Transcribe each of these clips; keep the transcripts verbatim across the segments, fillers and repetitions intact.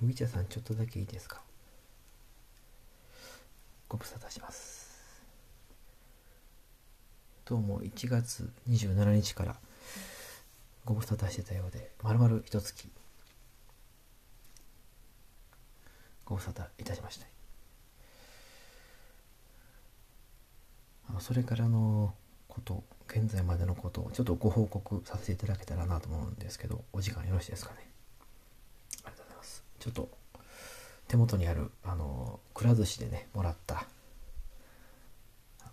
麦茶さん、ちょっとだけいいですか。ご無沙汰します。どうもいちがつにじゅうしちにちからご無沙汰してたようで、まるまる一月ご無沙汰いたしました。あのそれからのこと、現在までのことをちょっとご報告させていただけたらなと思うんですけど、お時間よろしいですかね。ありがとうございます。ちょっと手元にあるあのくら寿司でねもらったあ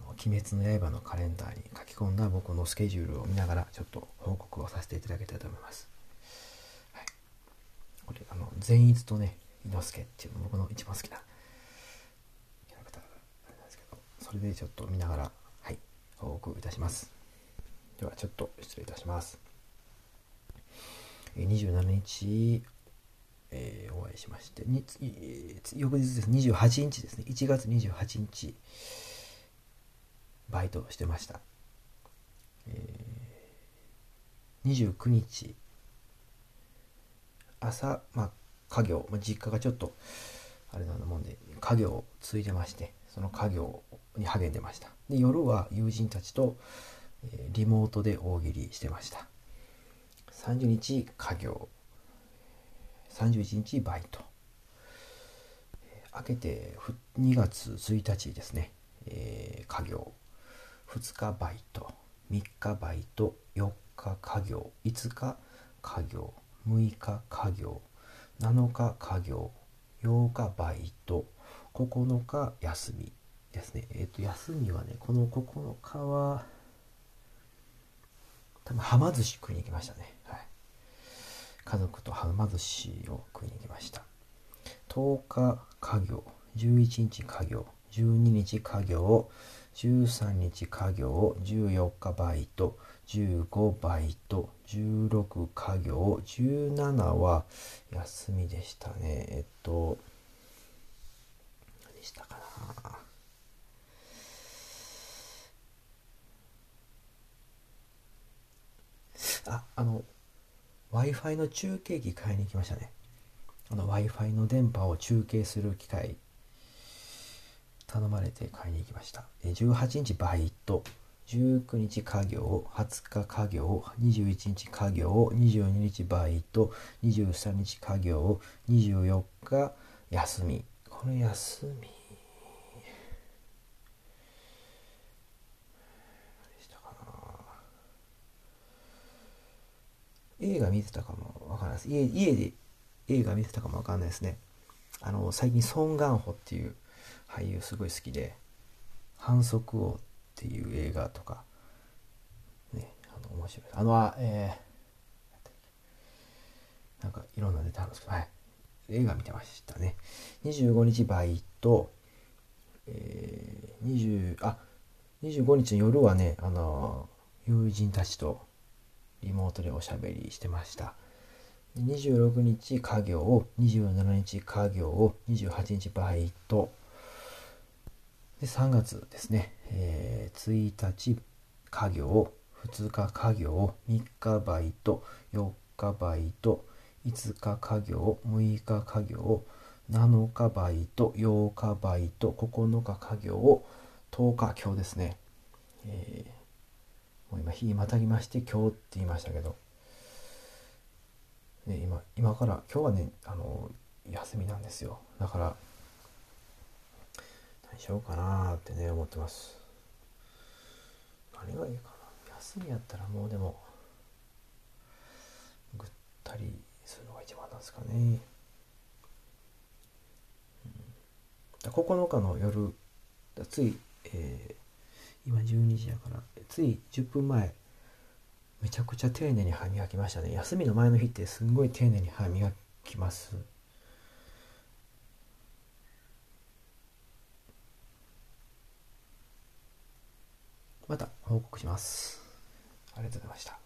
の鬼滅の刃のカレンダーに書き込んだ僕のスケジュールを見ながら、ちょっと報告をさせていただきたいと思います。はい、これあの善逸とね伊之助っていうの僕の一番好きなキャラクターなんですけど、それでちょっと見ながら、はい、報告いたします。ではちょっと失礼いたします。にじゅうしちにち、えー、お会いしまして、に翌日です。にじゅうはちにちですね。いちがつにじゅうはちにちバイトしてました。えー、にじゅうくにち朝、まあ家業、まあ、実家がちょっとあれなもんで家業を継いでまして、その家業に励んでました。で夜は友人たちと、えー、リモートで大喜利してました。さんじゅうにち家業、さんじゅういちにちバイト、えー、明けてにがつついたちですね、えー、家業、ふつかバイト、みっかバイト、よっか家業、いつか家業、むいか家業、なのか家業、ようかバイト、ここのか休みですね。えっと休みはね、このここのかは多分はま寿司食いに行きましたね。はい、家族とはま寿司を食いに行きました。とおか家業、じゅういちにち家業、じゅうににち家業、じゅうさんにち家業、じゅうよっかバイト、じゅうごバイト、じゅうろく家業、じゅうななは休みでしたね。えっと何したかな。あ、あの Wi-Fi の中継機買いに行きましたね。あの Wi-Fi の電波を中継する機械頼まれて買いに行きました。じゅうはちにちバイト、じゅうくにち家業、はつか家業、にじゅういちにち家業、にじゅうににちバイト、にじゅうさんにち家業、にじゅうよっか休み。この休み何したかな。映画見てたかもわからないです。 家, 家で映画見てたかもわからないですね。あの最近ソン・ガンホっていう俳優すごい好きで、反則王っていう映画とかね、あの面白い、あのえー、なんかいろんなネタあるんですけど、はい、映画見てましたね。にじゅうごにちバイト、えー、20あにじゅうごにちの夜はね、あの友人たちとリモートでおしゃべりしてました。にじゅうろくにち家業、にじゅうしちにち家業、にじゅうはちにちバイトで、さんがつですね、えー、ついたち家業、ふつか家業、みっかバイト、よっかバイト、いつか家業、むいか家業、なのかバイト、ようかバイト、ここのか家業、とおか今日ですね、えー、もう今日またぎまして今日って言いましたけど、ね、今, 今から今日はねあの休みなんですよ。だから何しようかなってね思ってます。何がいいかな。休みやったらもうでもぐったりするのが一番なんですかね、うん、ここのかの夜だ、つい、えー、今じゅうにじやからついじゅっぷんまえ、めちゃくちゃ丁寧に歯磨きましたね。休みの前の日ってすんごい丁寧に歯磨きます。また報告します。ありがとうございました。